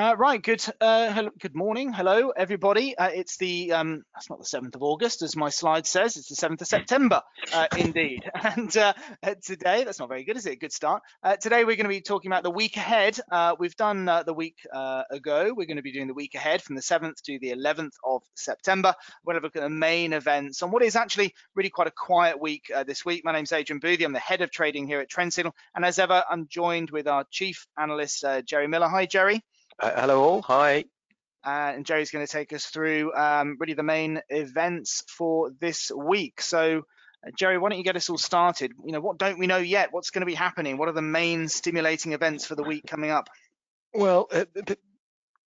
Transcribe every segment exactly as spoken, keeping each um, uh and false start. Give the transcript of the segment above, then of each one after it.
Uh, right, good uh, hello, good morning. Hello, everybody. Uh, it's the, um, that's not the seventh of August, as my slide says, it's the seventh of September, uh, indeed. And uh, today, that's not very good, is it? Good start. Uh, today, we're going to be talking about the week ahead. Uh, we've done uh, the week uh, ago. We're going to be doing the week ahead from the seventh to the eleventh of September. We're going to look at the main events on what is actually really quite a quiet week uh, this week. My name's Adrian Boothy. I'm the head of trading here at Trendsignal. And as ever, I'm joined with our chief analyst, uh, Jerry Miller. Hi, Jerry. Uh, hello all, hi. Uh, and Jerry's going to take us through um, really the main events for this week. So uh, Jerry, why don't you get us all started? You know, what don't we know yet? What's going to be happening? What are the main stimulating events for the week coming up? Well, uh,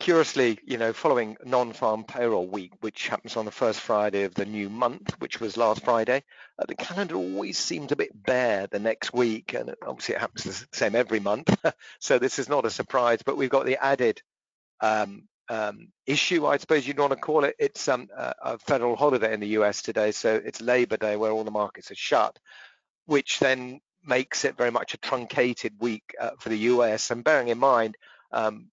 curiously, you know, following non-farm payroll week, which happens on the first Friday of the new month, which was last Friday, uh, the calendar always seems a bit bare the next week, and obviously it happens the same every month, so this is not a surprise. But we've got the added um, um, issue, I suppose you'd want to call it. It's um, a, a federal holiday in the U S today, so it's Labor Day, where all the markets are shut, which then makes it very much a truncated week uh, for the U S. And bearing in mind, um,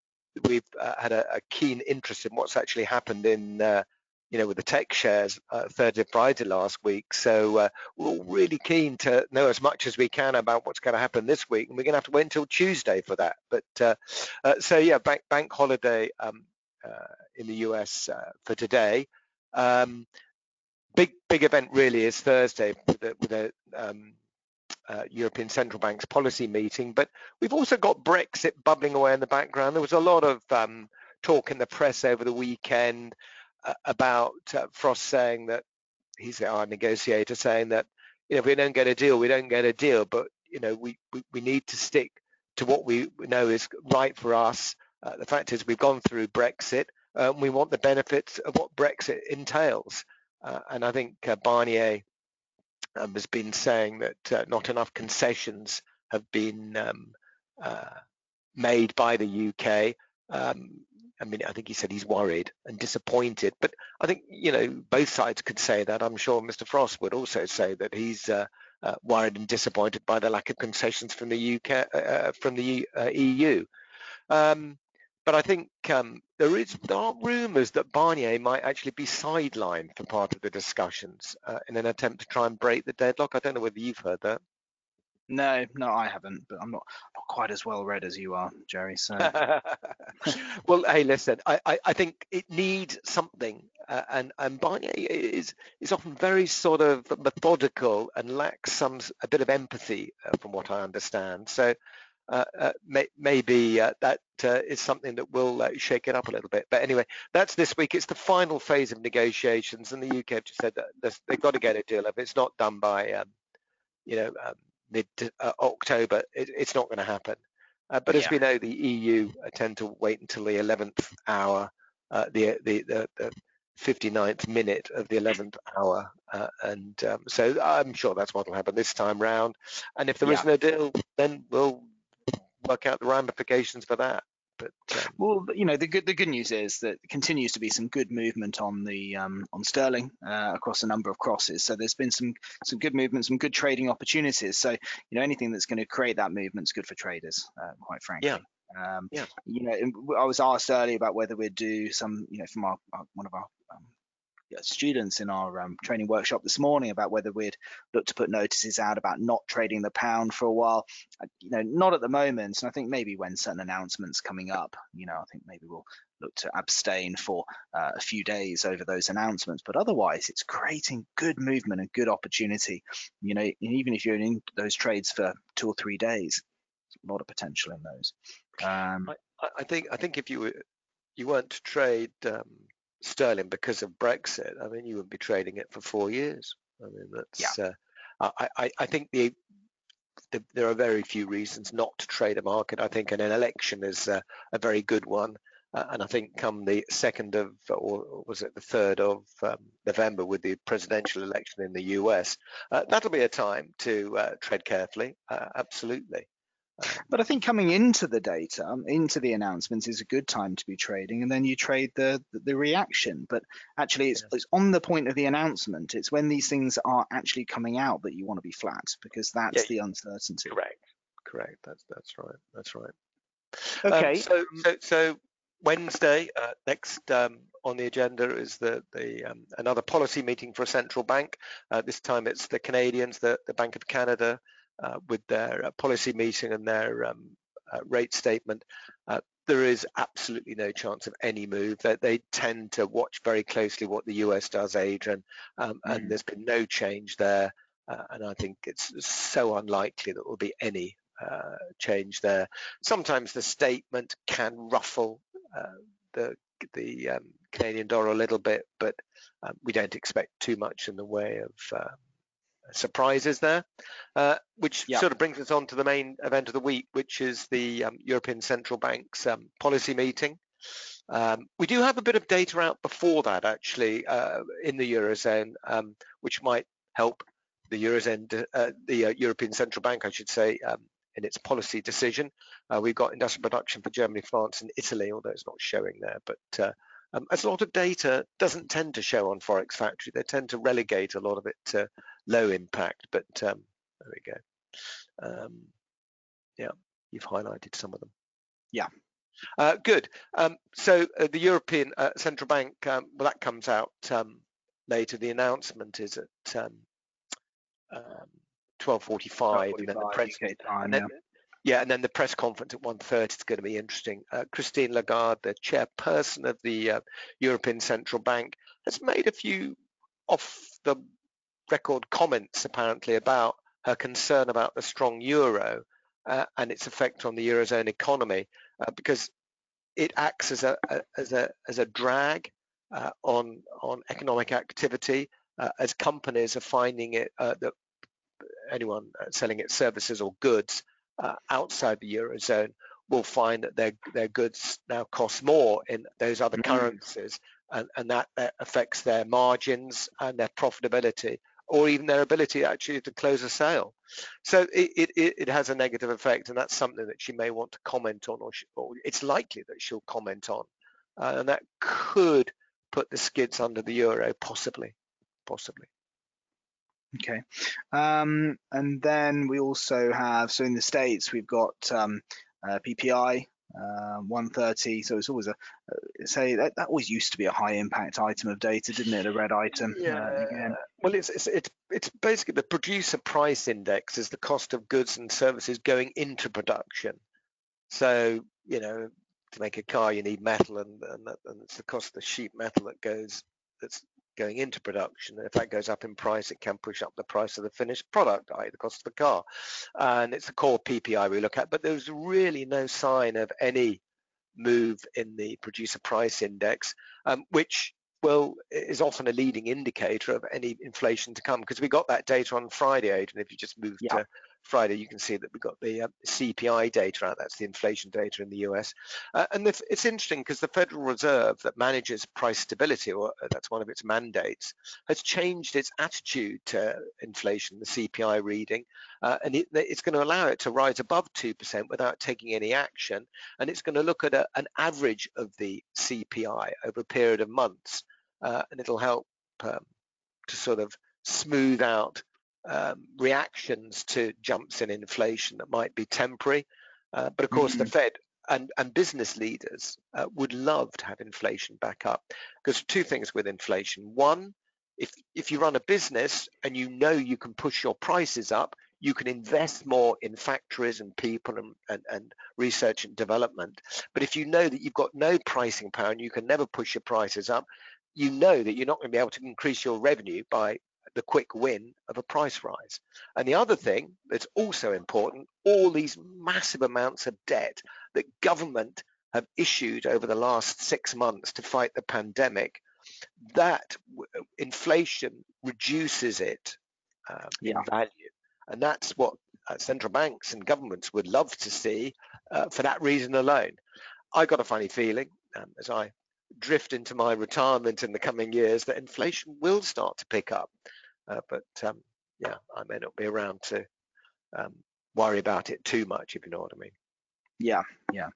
we've uh, had a, a keen interest in what's actually happened in, uh, you know, with the tech shares uh, Thursday, Friday last week. So uh, we're all really keen to know as much as we can about what's going to happen this week, and we're going to have to wait until Tuesday for that. But uh, uh, so yeah, bank bank holiday um, uh, in the U S uh, for today. Um, big big event really is Thursday with the, with the um, Uh, European Central Bank's policy meeting, but we've also got Brexit bubbling away in the background. There was a lot of um, talk in the press over the weekend uh, about uh, Frost saying that, he's our negotiator, saying that, you know, if we don't get a deal, we don't get a deal, but, you know, we, we, we need to stick to what we know is right for us. Uh, the fact is we've gone through Brexit, uh, and we want the benefits of what Brexit entails. Uh, and I think uh, Barnier Um, has been saying that uh, not enough concessions have been um, uh, made by the U K. Um, I mean, I think he said he's worried and disappointed, but I think, you know, both sides could say that. I'm sure Mister Frost would also say that he's uh, uh, worried and disappointed by the lack of concessions from the U K, uh, from the uh, E U. Um, But I think um, there, is, there are rumours that Barnier might actually be sidelined for part of the discussions uh, in an attempt to try and break the deadlock. I don't know whether you've heard that. No, no, I haven't, but I'm not, not quite as well read as you are, Jerry. So, well, hey, listen, I, I, I think it needs something, uh, and and Barnier is is often very sort of methodical and lacks some a bit of empathy, uh, from what I understand. So. Uh, uh, may, maybe uh, that uh, is something that will uh, shake it up a little bit. But anyway, that's this week. It's the final phase of negotiations, and the U K have just said that they've got to get a deal. If it's not done by, um, you know, um, mid uh, October, it, it's not going to happen. Uh, but yeah. As we know, the E U tend to wait until the eleventh hour, uh, the, the the the fifty-ninth minute of the eleventh hour, uh, and um, so I'm sure that's what will happen this time round. And if there yeah. is no deal, then we'll work out the ramifications for that. But um, well, you know, the good the good news is that there continues to be some good movement on the um, on sterling uh, across a number of crosses. So there's been some some good movement, some good trading opportunities. So, you know, anything that's going to create that movement is good for traders, uh, quite frankly. Yeah. Um, yeah. You know, I was asked earlier about whether we'd do some, you know, from our, our one of our um, students in our um, training workshop this morning about whether we'd look to put notices out about not trading the pound for a while. You know, not at the moment, and I think maybe when certain announcements coming up, you know, I think maybe we'll look to abstain for uh, a few days over those announcements. But otherwise, it's creating good movement and good opportunity. You know, even if you're in those trades for two or three days, there's a lot of potential in those. Um, I, I think I think if you were you weren't to trade um... sterling because of Brexit, I mean, you would be trading it for four years. I mean, that's. Yeah. Uh, I, I I think the, the there are very few reasons not to trade a market. I think an election is a, a very good one, uh, and I think come the second of, or was it the third of um, November, with the presidential election in the U S, uh, that'll be a time to uh, tread carefully. Uh, absolutely. But I think coming into the data, into the announcements, is a good time to be trading, and then you trade the the reaction. But actually, it's, it's on the point of the announcement. It's when these things are actually coming out that you want to be flat, because that's yeah, the uncertainty. Correct. Correct. That's that's right. That's right. Okay. Um, so, so so Wednesday, uh, next um, on the agenda is the, the um, another policy meeting for a central bank. Uh, this time it's the Canadians, the, the Bank of Canada, uh, with their uh, policy meeting and their um, uh, rate statement. Uh, there is absolutely no chance of any move. That they, they tend to watch very closely what the U S does, Adrian, um, mm. and there's been no change there. Uh, and I think it's so unlikely that there will be any uh, change there. Sometimes the statement can ruffle uh, the the um, Canadian dollar a little bit, but um, we don't expect too much in the way of uh, surprises there, uh, which yeah. sort of brings us on to the main event of the week, which is the um, European Central Bank's um, policy meeting. Um, we do have a bit of data out before that, actually, uh, in the Eurozone, um, which might help the Eurozone, uh, the uh, European Central Bank, I should say, um, in its policy decision. Uh, we've got industrial production for Germany, France, and Italy, although it's not showing there. But uh, um, as a lot of data doesn't tend to show on Forex Factory, they tend to relegate a lot of it to low impact. But um, there we go. Um, yeah, you've highlighted some of them. Yeah. Uh, good. Um, so uh, the European uh, Central Bank, um, well, that comes out um, later. The announcement is at Um, Um, twelve forty-five, and then the press time, and then, yeah. yeah, and then the press conference at one thirty is going to be interesting. Uh, Christine Lagarde, the chairperson of the uh, European Central Bank, has made a few off-the-record comments apparently about her concern about the strong euro uh, and its effect on the eurozone economy, uh, because it acts as a, a as a as a drag uh, on on economic activity. Uh, as companies are finding it uh, that anyone selling its services or goods uh, outside the Eurozone will find that their their goods now cost more in those other mm-hmm. currencies, and, and that affects their margins and their profitability, or even their ability actually to close a sale. So it, it, it has a negative effect, and that's something that she may want to comment on, or, she, or it's likely that she'll comment on, uh, and that could put the skids under the euro, possibly. possibly okay um and then we also have, so in the States we've got um uh, P P I uh, one thirty, so it's always a uh, say that, that always used to be a high impact item of data, didn't it, a red item? yeah uh, again. Well, it's, it's it's it's basically the producer price index is the cost of goods and services going into production. So, you know, to make a car you need metal, and and, that, and it's the cost of the sheet metal that goes that's going into production. If that goes up in price, it can push up the price of the finished product, that is the cost of the car. And it's a core P P I we look at, but there's really no sign of any move in the producer price index, um, which well is often a leading indicator of any inflation to come, because we got that data on Friday, Adrian. If you just move yeah. to Friday, you can see that we got the uh, C P I data out. That's the inflation data in the U S. Uh, and this, it's interesting because the Federal Reserve, that manages price stability, or that's one of its mandates, has changed its attitude to inflation, the C P I reading, uh, and it, it's going to allow it to rise above two percent without taking any action. And it's going to look at a, an average of the C P I over a period of months, uh, and it'll help um, to sort of smooth out Um, reactions to jumps in inflation that might be temporary, uh, but of course mm-hmm. the Fed and, and business leaders uh, would love to have inflation back up, because two things with inflation. One, if if you run a business and you know you can push your prices up, you can invest more in factories and people and, and, and research and development. But if you know that you've got no pricing power and you can never push your prices up, you know that you're not going to be able to increase your revenue by the quick win of a price rise. And the other thing that's also important, all these massive amounts of debt that government have issued over the last six months to fight the pandemic, that inflation reduces it um, yeah. in value. And that's what uh, central banks and governments would love to see uh, for that reason alone. I got a funny feeling um, as I drift into my retirement in the coming years that inflation will start to pick up. Uh, but um, yeah, I may not be around to um, worry about it too much, if you know what I mean. Yeah, yeah.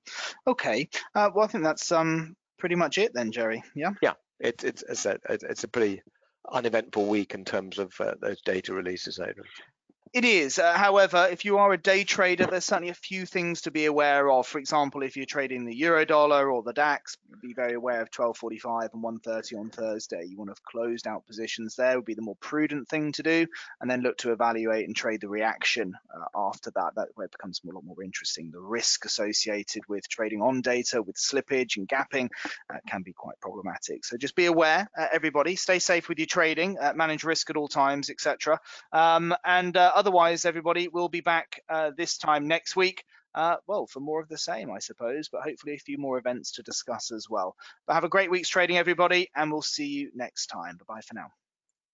Okay. Uh, well, I think that's um, pretty much it then, Jerry. Yeah. Yeah. It, it's it's a, it's a pretty uneventful week in terms of uh, those data releases. Over. It is. Uh, however, if you are a day trader, there's certainly a few things to be aware of. For example, if you're trading the euro dollar or the DAX, be very aware of twelve forty-five and one thirty on Thursday. You want to have closed out positions there would be the more prudent thing to do, and then look to evaluate and trade the reaction uh, after that. That way it becomes a lot more interesting. The risk associated with trading on data with slippage and gapping uh, can be quite problematic. So just be aware, uh, everybody. Stay safe with your trading, uh, manage risk at all times, et cetera. Um, and uh, Otherwise, everybody, will be back uh, this time next week, uh, well, for more of the same, I suppose, but hopefully a few more events to discuss as well. But have a great week's trading, everybody, and we'll see you next time. Bye-bye for now.